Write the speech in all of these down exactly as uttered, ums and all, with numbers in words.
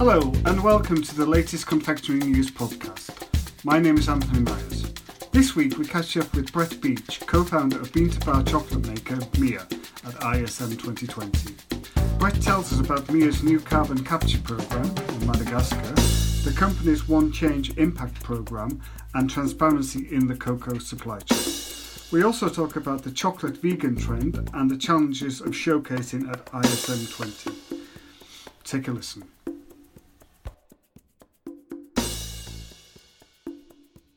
Hello and welcome to the latest confectionery news podcast. My name is Anthony Myers. This week we catch up with Brett Beach, co-founder of bean-to-bar chocolate maker Mia at I S M twenty twenty. Brett tells us about Mia's new carbon capture program in Madagascar, the company's One Change impact program, and transparency in the cocoa supply chain. We also talk about the chocolate vegan trend and the challenges of showcasing at I S M twenty. Take a listen.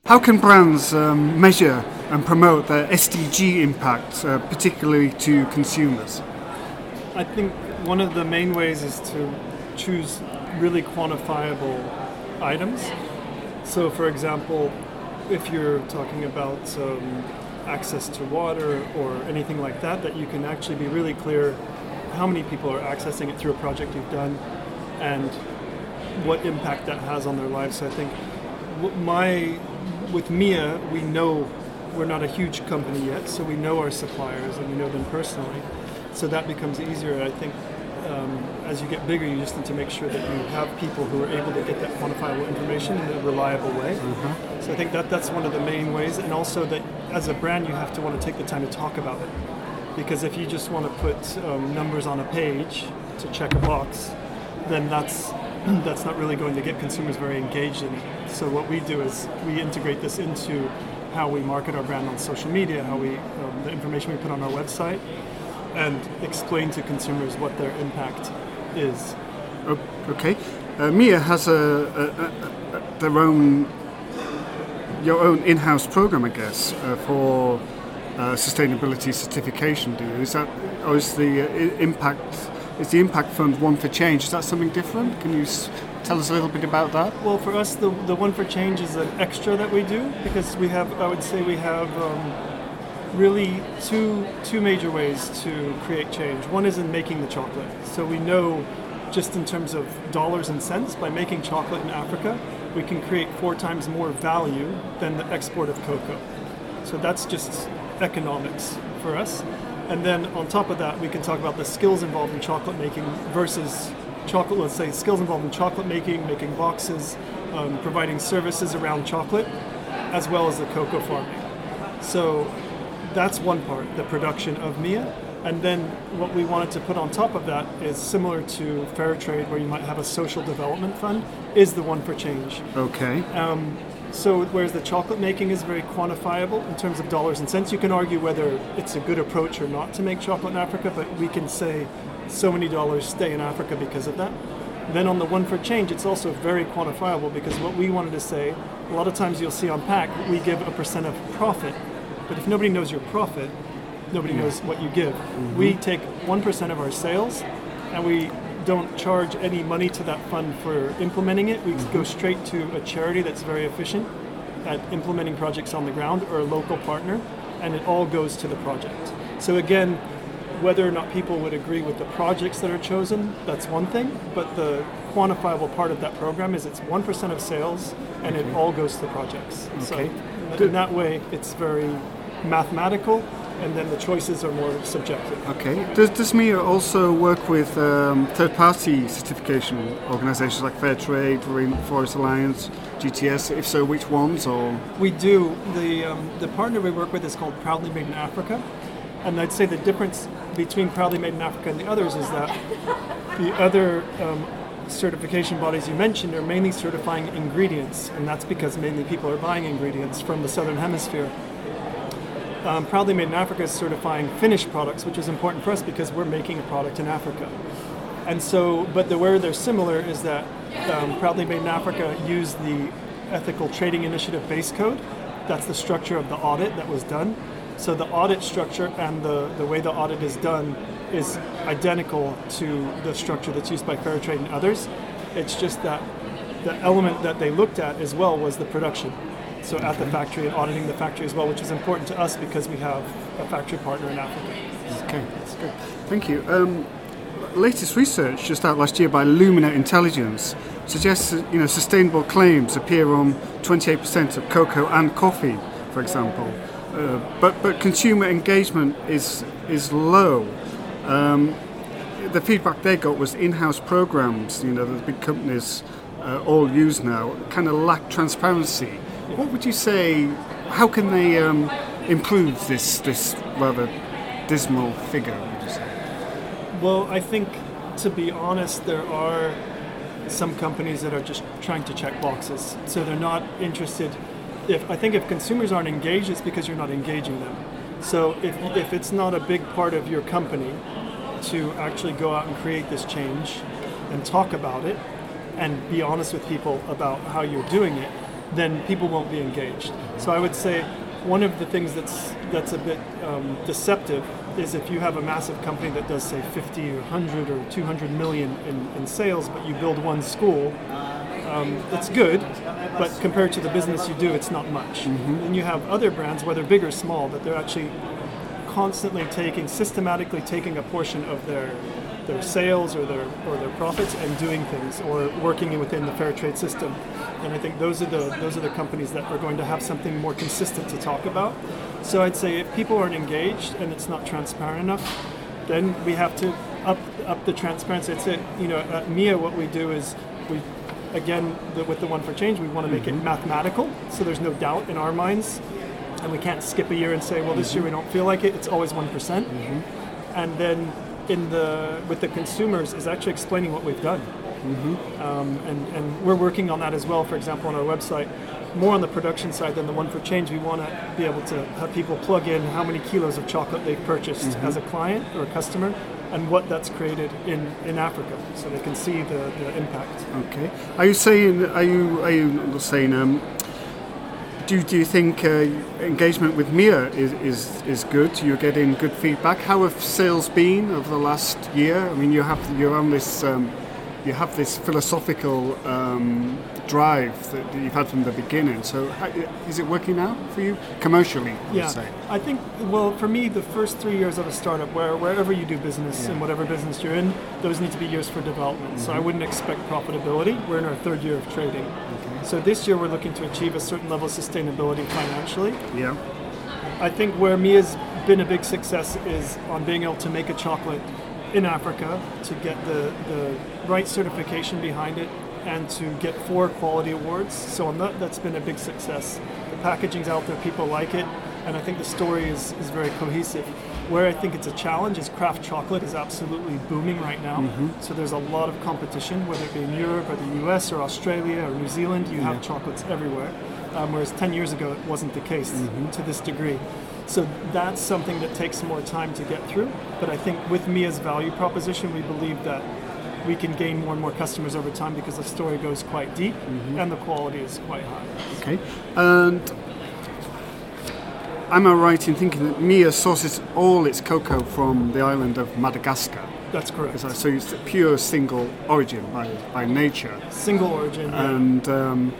How can brands um, measure and promote their S D G impact, uh, particularly to consumers? I think one of the main ways is to choose really quantifiable items. So, for example, if you're talking about um, access to water or anything like that, that you can actually be really clear how many people are accessing it through a project you've done and what impact that has on their lives. So I think my... With Mia, we know we're not a huge company yet, so we know our suppliers and we know them personally. So that becomes easier. I think um, as you get bigger, you just need to make sure that you have people who are able to get that quantifiable information in a reliable way. Mm-hmm. So I think that that's one of the main ways. And also that as a brand, you have to want to take the time to talk about it. Because if you just want to put um, numbers on a page to check a box, then that's that's not really going to get consumers very engaged in it. So what we do is we integrate this into how we market our brand on social media, how we um, the information we put on our website, and explain to consumers what their impact is. Okay, uh, Mia has a, a, a, a their own your own in-house program, I guess, uh, for uh, sustainability certification. Do you? Is that or is the uh, impact? Is the Impact Fund One for Change? Is that something different? Can you s- tell us a little bit about that? Well, for us, the the One for Change is an extra that we do because we have, I would say we have um, really two two major ways to create change. One is in making the chocolate. So we know just in terms of dollars and cents, by making chocolate in Africa, we can create four times more value than the export of cocoa. So that's just economics for us. And then on top of that, we can talk about the skills involved in chocolate making versus chocolate, let's say skills involved in chocolate making, making boxes, um, providing services around chocolate, as well as the cocoa farming. So that's one part, the production of Mia. And then what we wanted to put on top of that is similar to Fairtrade, where you might have a social development fund, is the One for Change. Okay. Um, So whereas the chocolate making is very quantifiable in terms of dollars and cents, you can argue whether it's a good approach or not to make chocolate in Africa, but we can say so many dollars stay in Africa because of that. Then on the One for Change, it's also very quantifiable because what we wanted to say, a lot of times you'll see on pack, we give a percent of profit, but if nobody knows your profit, nobody knows what you give. Mm-hmm. We take one percent of our sales and we don't charge any money to that fund for implementing it. We go straight to a charity that's very efficient at implementing projects on the ground or a local partner, and it all goes to the project. So again, whether or not people would agree with the projects that are chosen, that's one thing, but the quantifiable part of that program is it's one percent of sales and okay. It all goes to the projects. Okay. So in that way, it's very mathematical, and then the choices are more subjective. Okay. Does, does Mia also work with um, third-party certification organisations like Fairtrade, Rainforest Alliance, G T S? If so, which ones? Or we do. The um, the partner we work with is called Proudly Made in Africa, and I'd say the difference between Proudly Made in Africa and the others is that the other um, certification bodies you mentioned are mainly certifying ingredients, and that's because mainly people are buying ingredients from the Southern Hemisphere. Um, Proudly Made in Africa is certifying finished products, which is important for us because we're making a product in Africa. And so, but the where they're similar is that um, Proudly Made in Africa used the Ethical Trading Initiative base code. That's the structure of the audit that was done. So the audit structure and the, the way the audit is done is identical to the structure that's used by Fairtrade and others. It's just that the element that they looked at as well was the production. So at the factory and auditing the factory as well, which is important to us because we have a factory partner in Africa. Okay, that's good. Thank you. Um, latest research just out last year by Lumina Intelligence suggests that, you know, sustainable claims appear on twenty-eight percent of cocoa and coffee, for example. Uh, but but consumer engagement is is low. Um, the feedback they got was in-house programs, you know, that the big companies uh, all use now, kind of lack transparency. What would you say, how can they um, improve this this rather dismal figure, would you say? Well, I think, to be honest, there are some companies that are just trying to check boxes, so they're not interested. If I think if consumers aren't engaged, it's because you're not engaging them. So if if it's not a big part of your company to actually go out and create this change and talk about it and be honest with people about how you're doing it, then people won't be engaged. So I would say one of the things that's that's a bit um, deceptive is if you have a massive company that does, say, fifty or one hundred or two hundred million in, in sales, but you build one school, um, that's good, but compared to the business you do, it's not much. Mm-hmm. And you have other brands, whether big or small, that they're actually constantly taking, systematically taking a portion of their their sales or their or their profits and doing things or working within the fair trade system. And I think those are the those are the companies that are going to have something more consistent to talk about. So I'd say if people aren't engaged and it's not transparent enough, then we have to up up the transparency. It's it. You know, at Mia, what we do is we, again, the, with the One for Change, we want to make it mathematical, so there's no doubt in our minds. And we can't skip a year and say, well, this year we don't feel like it. It's always one percent. Mm-hmm. And then in the with the consumers is actually explaining what we've done. Mm-hmm. Um, and, and we're working on that as well, for example, on our website. More on the production side than the One for Change, we want to be able to have people plug in how many kilos of chocolate they've purchased mm-hmm. as a client or a customer, and what that's created in, in Africa, so they can see the, the impact. Okay. Are you saying, are you, are you saying, um, Do do you think uh, engagement with Mia is, is is good? You're getting good feedback. How have sales been over the last year? I mean, you have you're on this um, you have this philosophical um, drive that you've had from the beginning. So how, is it working out for you commercially? I yeah, would say. I think. Well, for me, the first three years of a startup, where wherever you do business yeah. and whatever business you're in, those need to be years for development. Mm-hmm. So I wouldn't expect profitability. We're in our third year of trading. Okay. So this year we're looking to achieve a certain level of sustainability financially. Yeah. I think where Mia's been a big success is on being able to make a chocolate in Africa, to get the, the right certification behind it, and to get four quality awards. So on that, that's been a big success. The packaging's out there, people like it, and I think the story is, is very cohesive. Where I think it's a challenge is craft chocolate is absolutely booming right now. Mm-hmm. So there's a lot of competition, whether it be in Europe or the U S or Australia or New Zealand, you yeah. have chocolates everywhere. Um, whereas ten years ago, it wasn't the case mm-hmm. to this degree. So that's something that takes more time to get through. But I think with Mia's value proposition, we believe that we can gain more and more customers over time because the story goes quite deep mm-hmm. and the quality is quite high. Okay. And am I right in thinking that Mia sources all its cocoa from the island of Madagascar? That's correct. So it's pure single origin by, by nature. Single origin. And yeah. um,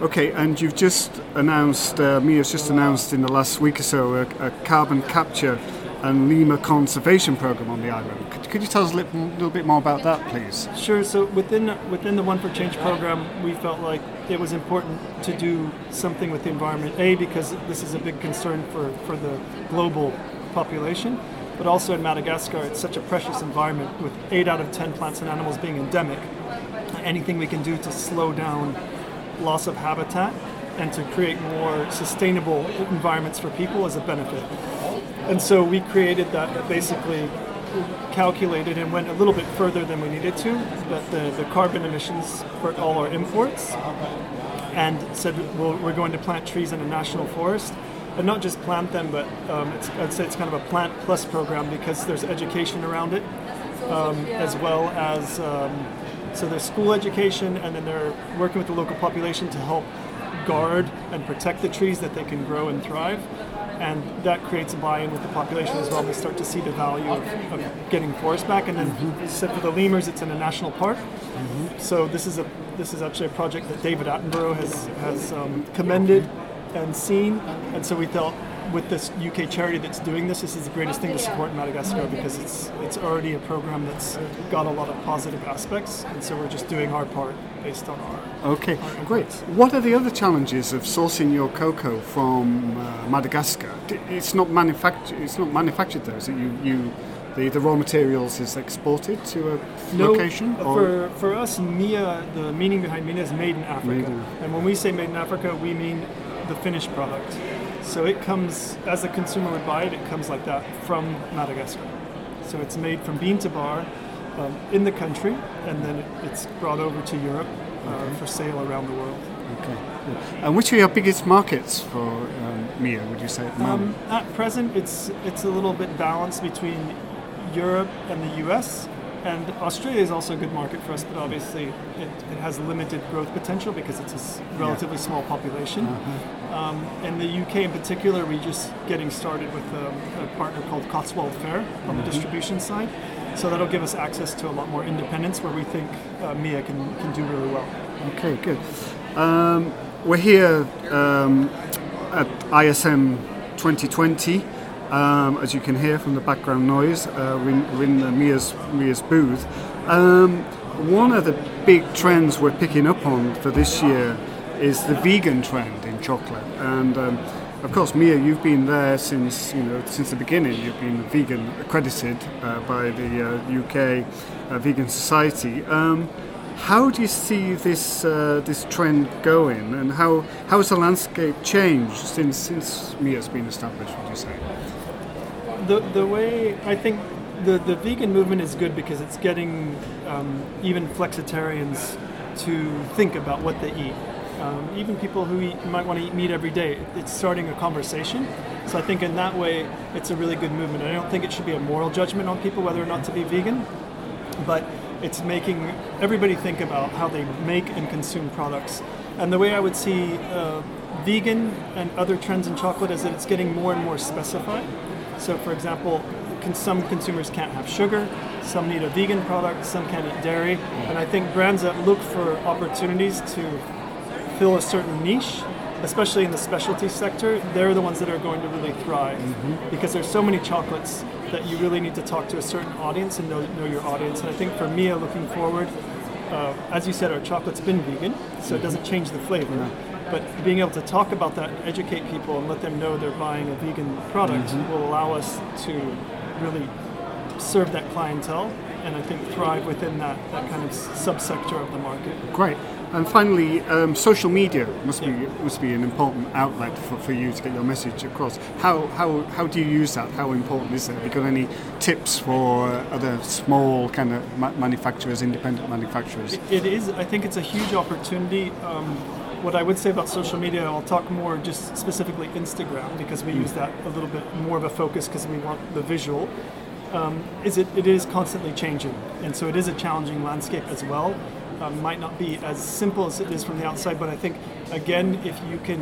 okay, and you've just announced, uh, Mia's just announced in the last week or so a, a carbon capture and lemur conservation program on the island. Could, could you tell us a little, little bit more about that, please? Sure. So within within the One for Change program, we felt like it was important to do something with the environment, A, because this is a big concern for, for the global population, but also in Madagascar, it's such a precious environment with eight out of ten plants and animals being endemic. Anything we can do to slow down loss of habitat and to create more sustainable environments for people is a benefit. And so we created that, that basically calculated and went a little bit further than we needed to, that the, the carbon emissions for all our imports, and said we'll, we're going to plant trees in a national forest, and not just plant them, but um, it's, I'd say it's kind of a plant plus program because there's education around it, um, as well as, um, so there's school education, and then they're working with the local population to help guard and protect the trees that they can grow and thrive. And that creates a buy-in with the population as well. They start to see the value of, of getting forests back. And then mm-hmm. for the lemurs, it's in a national park. Mm-hmm. So this is a this is actually a project that David Attenborough has has um, commended and seen. And so we thought with this U K charity that's doing this, this is the greatest thing to support in Madagascar because it's it's already a program that's got a lot of positive aspects. And so we're just doing our part based on our. Okay, great. What are the other challenges of sourcing your cocoa from uh, Madagascar? It's not manufactured. It's not manufactured there. So you, you The, the raw materials is exported to a no, location? For, or? for us, Mia, the meaning behind Mia is made in Africa. Made in. And when we say made in Africa, we mean the finished product. So it comes, as a consumer would buy it, it comes like that from Madagascar. So it's made from bean to bar um, in the country, and then it's brought over to Europe uh, okay. for sale around the world. Okay. Yeah. And which are your biggest markets for um, Mia, would you say? At, the moment? Um, at present, it's it's a little bit balanced between Europe and the U S, and Australia is also a good market for us, but obviously it, it has limited growth potential because it's a relatively yeah. small population. Uh-huh. Um, and the U K in particular, we're just getting started with a, a partner called Cotswold Fair on mm-hmm. the distribution side, so that'll give us access to a lot more independence where we think uh, Mia can, can do really well. Okay, good. Um, we're here um, at I S M twenty twenty. Um, as you can hear from the background noise, uh, we're in, we're in uh, Mia's, Mia's booth. Um, one of the big trends we're picking up on for this year is the vegan trend in chocolate. And um, of course, Mia, you've been there since you know since the beginning. You've been vegan accredited uh, by the uh, U K uh, Vegan Society. Um, how do you see this uh, this trend going, and how how has the landscape changed since since Mia's been established? Would you say? The the way I think the, the vegan movement is good because it's getting um, even flexitarians to think about what they eat. Um, even people who eat, might want to eat meat every day, it's starting a conversation. So I think in that way, it's a really good movement. I don't think it should be a moral judgment on people whether or not to be vegan, but it's making everybody think about how they make and consume products. And the way I would see uh, vegan and other trends in chocolate is that it's getting more and more specified. So, for example, some consumers can't have sugar, some need a vegan product, some can't eat dairy. And I think brands that look for opportunities to fill a certain niche, especially in the specialty sector, they're the ones that are going to really thrive mm-hmm. because there's so many chocolates that you really need to talk to a certain audience and know, know your audience. And I think for Mia, looking forward, uh, as you said, our chocolate's been vegan, so it doesn't change the flavor. Mm-hmm. But being able to talk about that, educate people, and let them know they're buying a vegan product mm-hmm. will allow us to really serve that clientele and I think thrive within that, that kind of subsector of the market. Great. And finally, um, social media must yeah. be must be an important outlet for, for you to get your message across. How how how do you use that? How important is it? Have you got any tips for other small kind of manufacturers, independent manufacturers? It, it is. I think it's a huge opportunity. Um, What I would say about social media, I'll talk more just specifically Instagram because we mm. use that a little bit more of a focus because we want the visual. Um, is it, it is constantly changing, and so it is a challenging landscape as well. Um, might not be as simple as it is from the outside, but I think again, if you can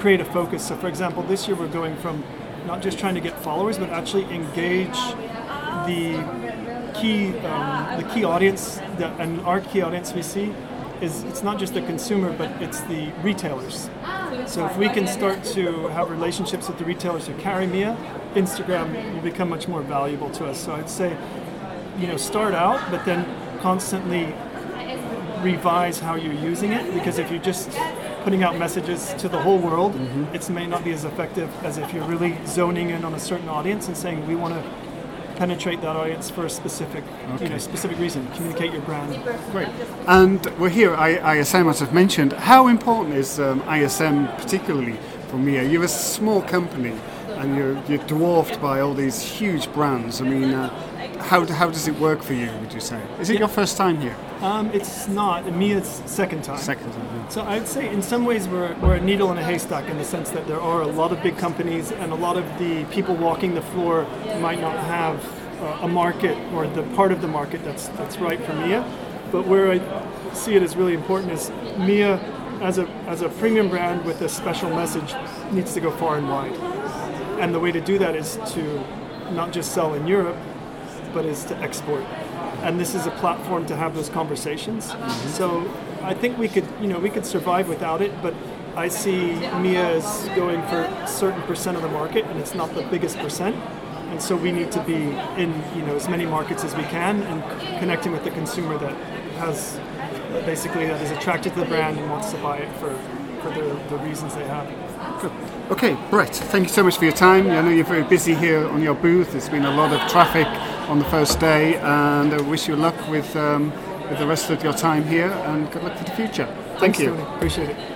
create a focus. So, for example, this year we're going from not just trying to get followers, but actually engage the key um, the key audience that, and our key audience we see. Is it's not just the consumer, but it's the retailers. So if we can start to have relationships with the retailers who carry Mia, Instagram will become much more valuable to us. So I'd say, you know, start out, but then constantly revise how you're using it, because if you're just putting out messages to the whole world, mm-hmm. it may not be as effective as if you're really zoning in on a certain audience and saying, we want to penetrate that audience for a specific, okay. you know, specific reason. Communicate your brand. Great. And we're here at I S M, as I've mentioned. How important is um, I S M particularly for Mia? You're a small company, and you're, you're dwarfed by all these huge brands. I mean, uh, how how does it work for you? Would you say? Is it yeah. your first time here? Um, it's not. Mia's second time. Second time. Yeah. So I'd say, in some ways, we're we're a needle in a haystack in the sense that there are a lot of big companies, and a lot of the people walking the floor might not have uh, a market or the part of the market that's that's right for Mia. But where I see it as really important is Mia, as a as a premium brand with a special message, needs to go far and wide. And the way to do that is to not just sell in Europe, but is to export. And this is a platform to have those conversations. Mm-hmm. So I think we could, you know, we could survive without it, but I see Mia as going for a certain percent of the market, and it's not the biggest percent. And so we need to be in, you know, as many markets as we can and connecting with the consumer that has, basically that is attracted to the brand and wants to buy it for, for the, the reasons they have. Good. Okay, Brett, thank you so much for your time. I know you're very busy here on your booth. There's been a lot of traffic on the first day, and I wish you luck with, um, with the rest of your time here, and good luck for the future. Thank Thanks, you. Tony. Appreciate it.